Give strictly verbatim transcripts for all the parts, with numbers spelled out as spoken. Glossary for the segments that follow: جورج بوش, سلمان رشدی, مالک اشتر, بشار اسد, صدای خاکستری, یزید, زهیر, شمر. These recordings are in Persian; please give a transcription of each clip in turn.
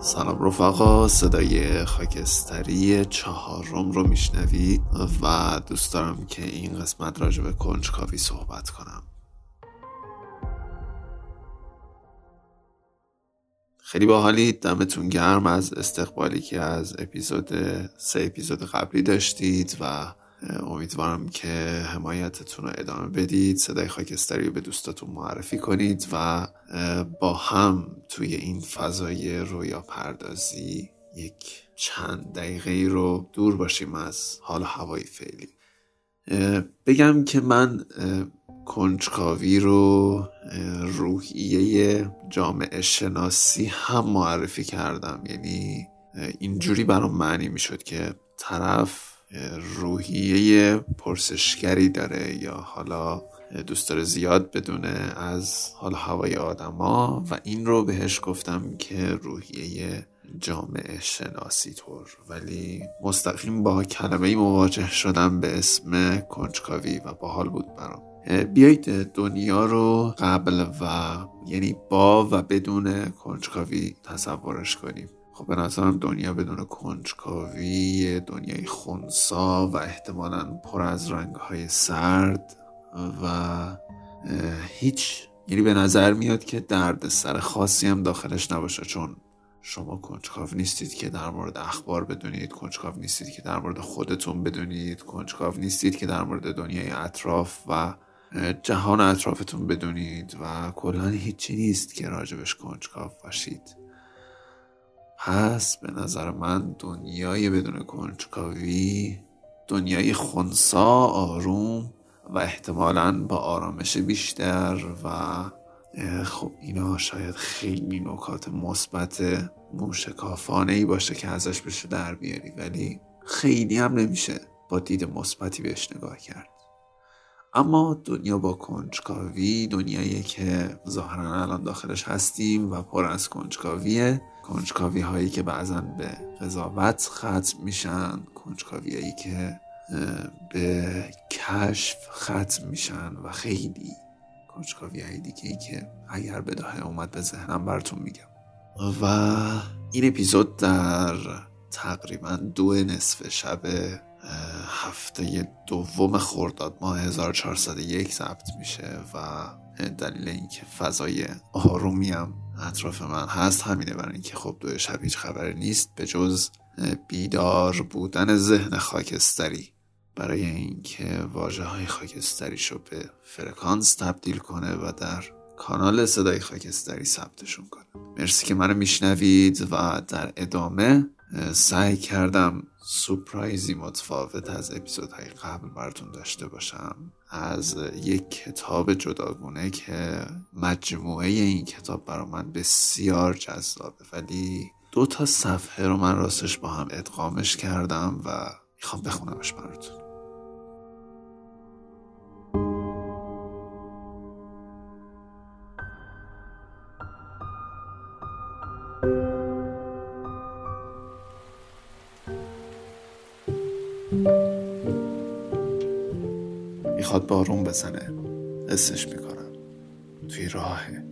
سلام رفقا، صدای خاکستری چهارم رو میشنوید و دوست دارم که این قسمت راجع به کنجکاوی صحبت کنم. خیلی باحالی، دمتون گرم از استقبالی که از اپیزود سه اپیزود قبلی داشتید و امیدوارم که حمایتتون رو ادامه بدید، صدای خاکستری رو به دوستاتون معرفی کنید و با هم توی این فضای رویا پردازی یک چند دقیقه رو دور باشیم از حال و هوای فعلی. بگم که من کنجکاوی رو روحیه جامعه شناسی هم معرفی کردم، یعنی اینجوری برام معنی میشد که طرف روحیه پرسشگری داره یا حالا دوست داره زیاد بدونه از حال هوای آدما و این رو بهش گفتم که روحیه جامعه شناسی طور، ولی مستقیم با کلمه‌ای مواجه شدم به اسم کنجکاوی و باحال بود برام. بیایید دنیا رو قبل و یعنی با و بدون کنجکاوی تصورش کنیم. خب به نظرم دنیا بدون کنجکاوی دنیای خونسا و احتمالاً پر از رنگ‌های سرد و هیچ، یعنی به نظر میاد که درد سر خاصی هم داخلش نباشه، چون شما کنجکاو نیستید که در مورد اخبار بدونید، کنجکاو نیستید که در مورد خودتون بدونید، کنجکاو نیستید که در مورد دنیای اطراف و جهان اطرافتون بدونید و کلاً هیچی نیست که راجبش کنجکاو باشید. پس به نظر من دنیای بدون کنجکاوی دنیای خنثا، آروم و احتمالاً با آرامش بیشتر و خب اینا شاید خیلی نکات مثبت موشکافانه‌ای باشه که ازش بشه در بیاری، ولی خیلی هم نمیشه با دید مثبتی بهش نگاه کرد. اما دنیا با کنجکاوی دنیایی که ظاهراً الان داخلش هستیم و پر از کنجکاویه، کنجکاوی هایی که بعضاً به قضاوت ختم میشن، کنجکاوی هایی که به کشف ختم میشن و خیلی کنجکاوی های دیگه ای که اگر بداهه اومد به ذهنم براتون میگم. و این اپیزود در تقریباً دو نصف شب هفته دوم خرداد ماه هزار و چهارصد و یک ضبط میشه و دلیل اینکه فضای آرومی هم اطراف من هست همینه، برای اینکه خب دو شب هیچ خبری نیست به جز بیدار بودن ذهن خاکستری، برای اینکه واژه‌های خاکستریشو به فرکانس تبدیل کنه و در کانال صدای خاکستری ثبتشون کنه. مرسی که منو میشنوید و در ادامه سعی کردم سورپرایزی متفاوت از اپیزودهای قبل براتون داشته باشم از یک کتاب جداگونه که مجموعه این کتاب برای من بسیار جذابه، ولی دو تا صفحه رو من راستش با هم ادغامش کردم و میخوام بخونمش براتون. میخواد بارون بزنه، حسش میکنم، توی راهه،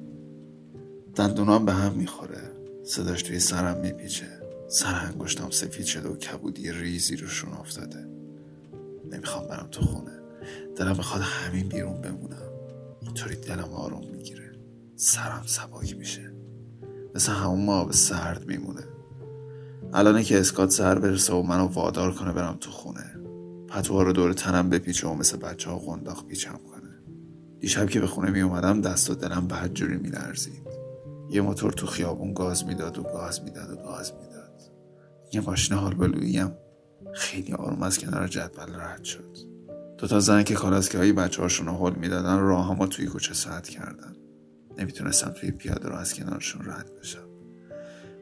دندونام به هم میخوره، صداش توی سرم میپیچه، سر انگشتام سفید شده و کبودی ریزی روشون افتاده. نمیخوام برم تو خونه، دلم میخواد همین بیرون بمونم، اینطوری دلم آروم میگیره، سرم سباک میشه، مثل همون آب سرد میمونه. الانه که اسکات سر برسه و منو وادار کنه برم تو خونه، پتوها رو دور تنم بپیچه و مثل بچه ها قنداق پیچم کنه. دیشب که به خونه می اومدم دست و دلم به هر جوری می لرزید. یه موتور تو خیابون گاز میداد و گاز میداد و گاز میداد. یه ماشین هالبلوییم خیلی آروم از کنار جدول رد شد. دوتا زن که کالاسکه‌های بچه‌هاشون رو هل میدادن راه‌هامو توی کوچه سد کردن. نمیتونستم توی پیاده رو از کنارشون رد بشم.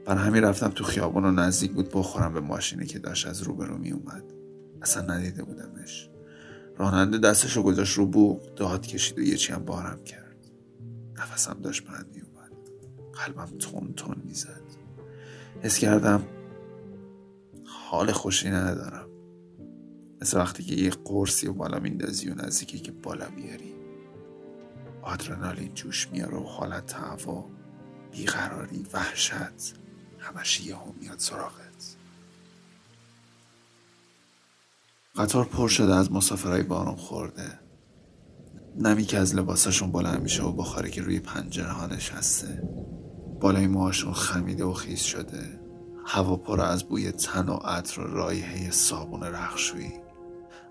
برای همین رفتم تو خیابون و نزدیک بود بخورم به ماشینی که داشت از روبرو می اومد. اصلا ندیده بودمش. راننده دستشو گذاشت رو بوق، داد کشید و یه چی هم بارم کرد. نفسم داشت بند می اومد. قلبم تون تون می زد. حس کردم حال خوشی ندارم. مثل وقتی که یه قرصی و بالا میندازی و نزدیکی که بالا بیاری. آدرنالین جوش میاره و حالت تهوع، بیقراری، وحشت، همش یهو میاد سراغت. قطار پر شده از مسافرای بارون خورده. نمی که از لباساشون بلند میشه و بخاری که روی پنجره ها نشسته. بالای موهاشون خمیده و خیس شده. هوا پر از بوی تن و عطر و رایحه صابون رخشویی.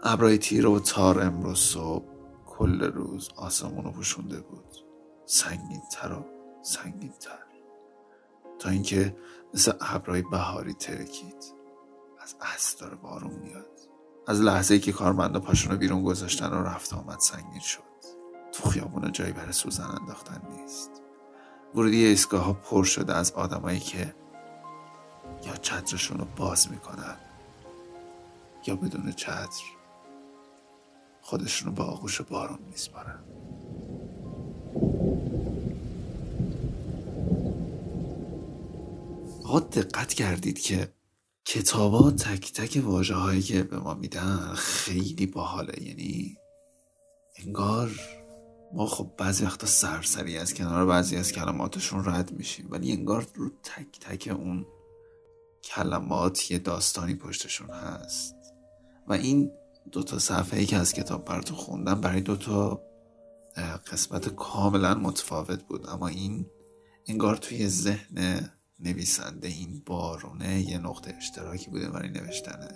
ابرهای تیر و تار امروز صبح کل روز آسمون رو پوشونده بود. سنگین‌تر و سنگین‌تر. تا اینکه مثل ابرهای بهاری ترکید. از اصل داره بارون میاد. از لحظه‌ای که کارمندا پاشونو بیرون گذاشتن و رفت آمد سنگین شد. تو خیابونا جایی برای سوزن انداختن نیست. ورودی ایستگاه‌ها پر شده از آدمایی که یا چترشون رو باز میکنن یا بدون چتر خودشون رو با آغوش بارون میسپارن. آقا دقت کردید که کتابا تک تک واژه هایی که به ما میدن خیلی باحاله. یعنی انگار ما خب بعضی وقتا سرسری از کنار بعضی از کلماتشون رد میشیم، ولی انگار رو تک تک اون کلمات یه داستانی پشتشون هست. و این دوتا صفحه ای که از کتاب براتون خوندم برای دوتا قسمت کاملا متفاوت بود، اما این انگار توی ذهن نویسنده این بارونه یه نقطه اشتراکی بوده برای نوشتن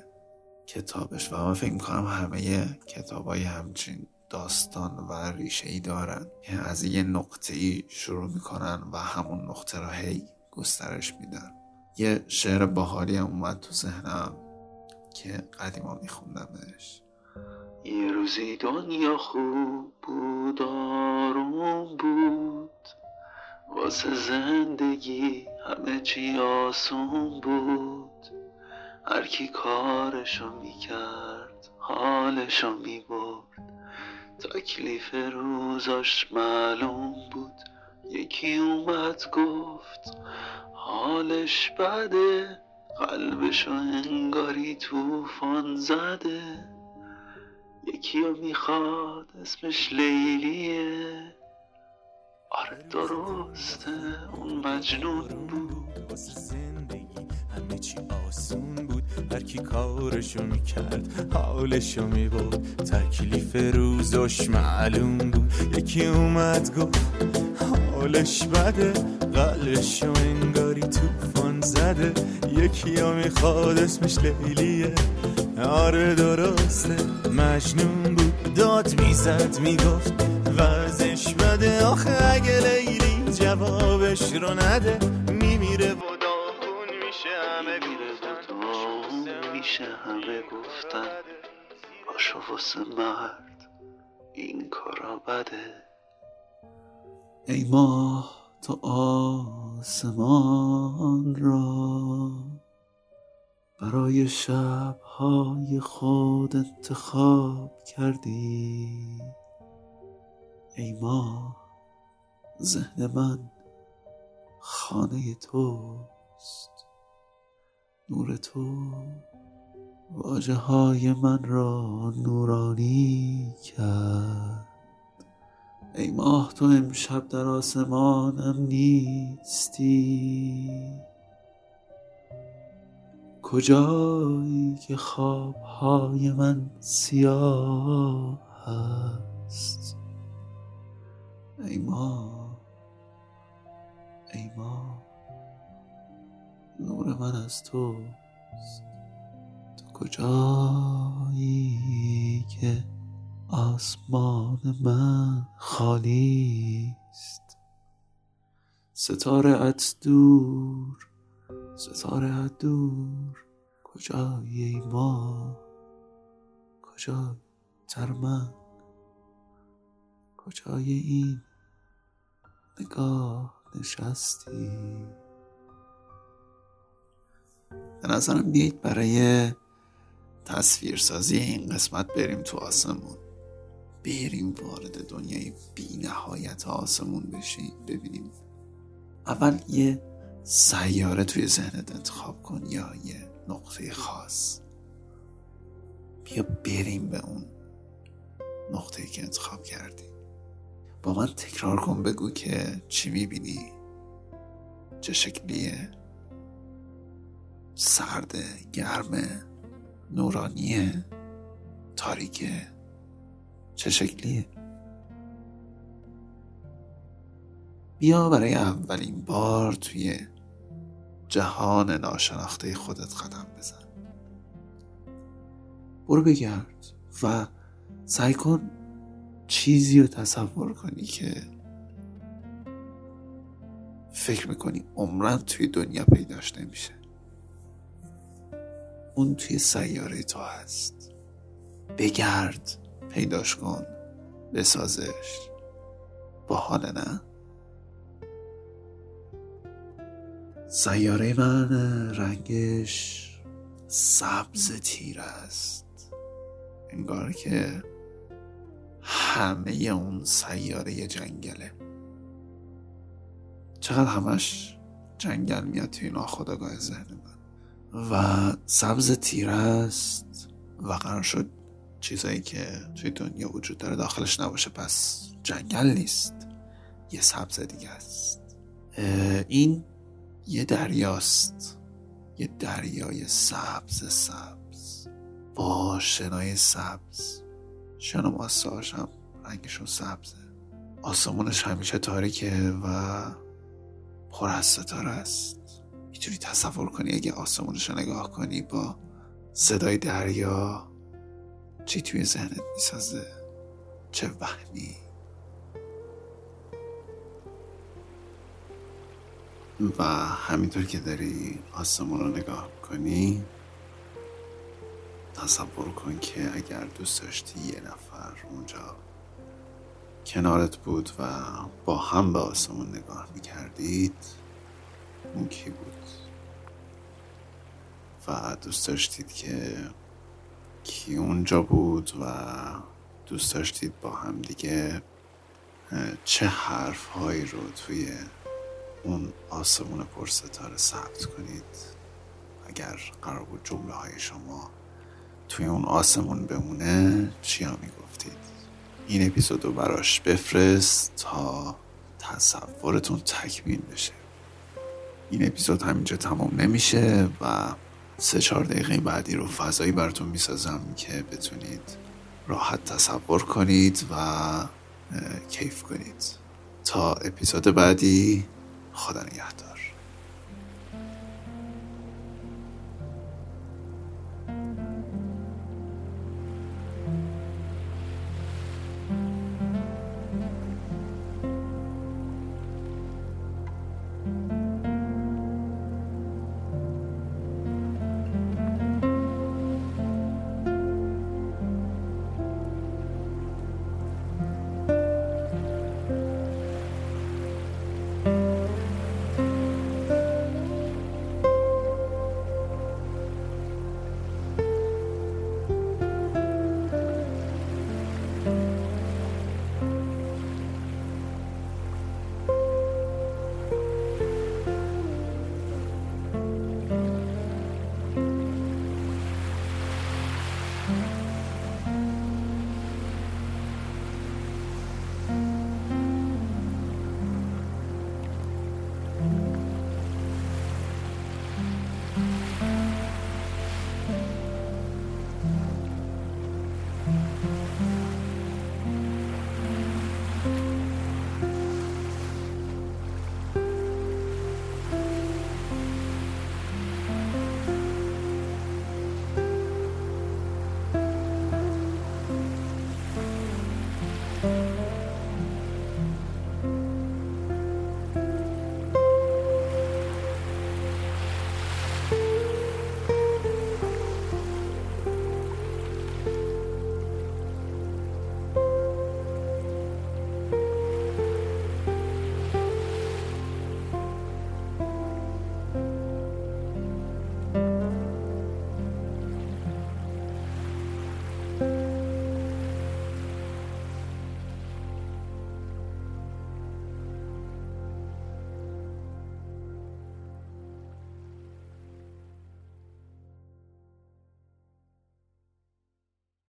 کتابش. و من فکر میکنم همه کتابای همچین داستان و ریشه‌ای دارن که از یه نقطه‌ای شروع میکنن و همون نقطه را هی گسترش میدن. یه شعر باحالی هم اومد تو ذهنم که قدیما میخوندمش. یه روزی دنیا خوب بود، آروم بود، واسه زندگی همه چی آسون بود، هر کی کارشو میکرد حالشو میبرد، تکلیف روزاش معلوم بود. یکی اومد گفت حالش بده، قلبشو انگاری توفان زده، یکیو میخواد اسمش لیلیه، آره درسته اون مجنون بود، واسه زندگی همه چی آسون بود، هر کی کارشو میکرد حالشو میبود، تکلیف روزش معلوم بود، یکی اومد گفت حالش بده، قلبشو انگاری توفان زده، یکی ها میخواد اسمش لیلیه، آره درسته مجنون بود. داد میزد میگفت وزش بده، آخه اگه لیلی جوابش رو نده میمیره و داغون میشه همه گفتن، میشه همه گفتن باشو واسه مرد این کارا بده. ای ماه تو آسمان را برای شب‌های خود انتخاب کردی، ای ماه ذهن من خانه توست، نور تو واژه‌های من را نورانی کرد، ای ماه تو امشب در آسمانم نیستی، کجایی که خوابهای من سیاه است، ای ماه ای ماه نور من از توست، تو کجایی که آسمان من خالی است، ستاره ات دور، ستاره ات دور، کجایی ای ما، کجا تر من، کجای این نگاه نشستی. به نظرم بیایید برای تصویرسازی این قسمت بریم تو آسمون، بریم وارد دنیای بی نهایت آسمون بشیم. ببینیم اول یه سیاره توی ذهنت انتخاب کن یا یه نقطه خاص، بیا بریم به اون نقطه‌ای که انتخاب کردی. با من تکرار کن، بگو که چی میبینی، چه شکلیه، سرده، گرمه، نورانیه، تاریکه، چه شکلیه؟ بیا برای اولین بار توی جهان ناشناخته خودت قدم بزن. برو بگرد و سعی کن چیزی رو تصور کنی که فکر میکنی عمرن توی دنیا پیداش نمیشه. اون توی سیاره تو هست. بگرد، پیداش کن، بسازش. باحاله نه؟ سیاره من رنگش سبز تیر است، انگار که همه اون سیاره جنگله. چقدر همش جنگل میاد توی ناخودآگاه ذهن من. و سبز تیر است و قرار شد چیزایی که توی دنیا وجود داره داخلش نباشه، پس جنگل نیست، یه سبز دیگه است. این یه دریاست، یه دریای سبز سبز با شنای سبز. شنو ماساژ هم رنگشون سبزه. آسمونش همیشه تاریکه و پر از ستاره است. میتونی تصور کنی اگه آسمونش رو نگاه کنی با صدای دریا چی توی ذهنت میسازه، چه وهمی. و همینطور که داری آسمون رو نگاه کنی، تصور کن که اگر دوست داشتی یه نفر اونجا کنارت بود و با هم به آسمون نگاه میکردید، اون کی بود؟ و دوست داشتید که کی اونجا بود و دوست داشتید با هم دیگه چه حرف هایی رو توی اون آسمون پر ستاره ثبت کنید. اگر قرار بود جمله های شما توی اون آسمون بمونه، چیا میگفتید؟ این اپیزودو براش بفرست تا تصورتون تکمیل بشه. این اپیزود همینجا تمام نمیشه و سه چهار دقیقه بعدی رو فضایی براتون میسازم که بتونید راحت تصور کنید و کیف کنید. تا اپیزود بعدی، خدا نگهدار.